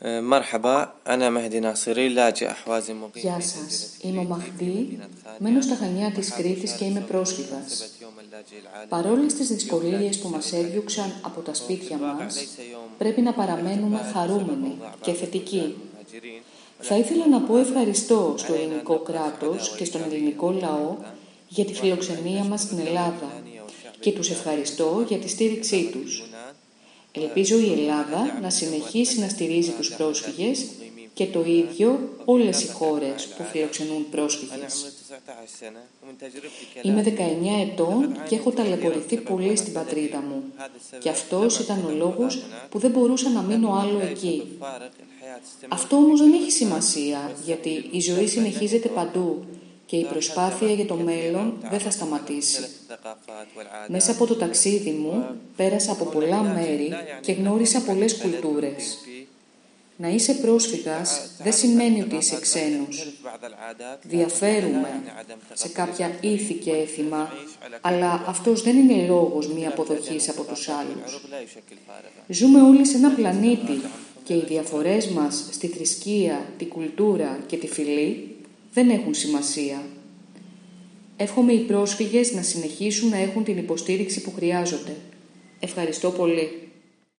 Γεια σας, είμαι ο Μαχντή, μένω στα Χανιά της Κρήτης και είμαι πρόσφυγας. Παρόλες τις δυσκολίες που μας έδιωξαν από τα σπίτια μας, πρέπει να παραμένουμε χαρούμενοι και θετικοί. Θα ήθελα να πω ευχαριστώ στο ελληνικό κράτος και στον ελληνικό λαό για τη φιλοξενία μας στην Ελλάδα και τους ευχαριστώ για τη στήριξή τους. Ελπίζω η Ελλάδα να συνεχίσει να στηρίζει τους πρόσφυγες και το ίδιο όλες οι χώρες που φιλοξενούν πρόσφυγες. Είμαι 19 ετών και έχω ταλαιπωρηθεί πολύ στην πατρίδα μου και αυτός ήταν ο λόγος που δεν μπορούσα να μείνω άλλο εκεί. Αυτό όμως δεν έχει σημασία γιατί η ζωή συνεχίζεται παντού και η προσπάθεια για το μέλλον δεν θα σταματήσει. Μέσα από το ταξίδι μου πέρασα από πολλά μέρη και γνώρισα πολλές κουλτούρες. Να είσαι πρόσφυγας δεν σημαίνει ότι είσαι ξένος. Διαφέρουμε σε κάποια ήθη και έθιμα, αλλά αυτός δεν είναι λόγος μη αποδοχής από τους άλλους. Ζούμε όλοι σε ένα πλανήτη και οι διαφορές μας στη θρησκεία, την κουλτούρα και τη φυλή δεν έχουν σημασία. Εύχομαι οι πρόσφυγες να συνεχίσουν να έχουν την υποστήριξη που χρειάζονται. Ευχαριστώ πολύ.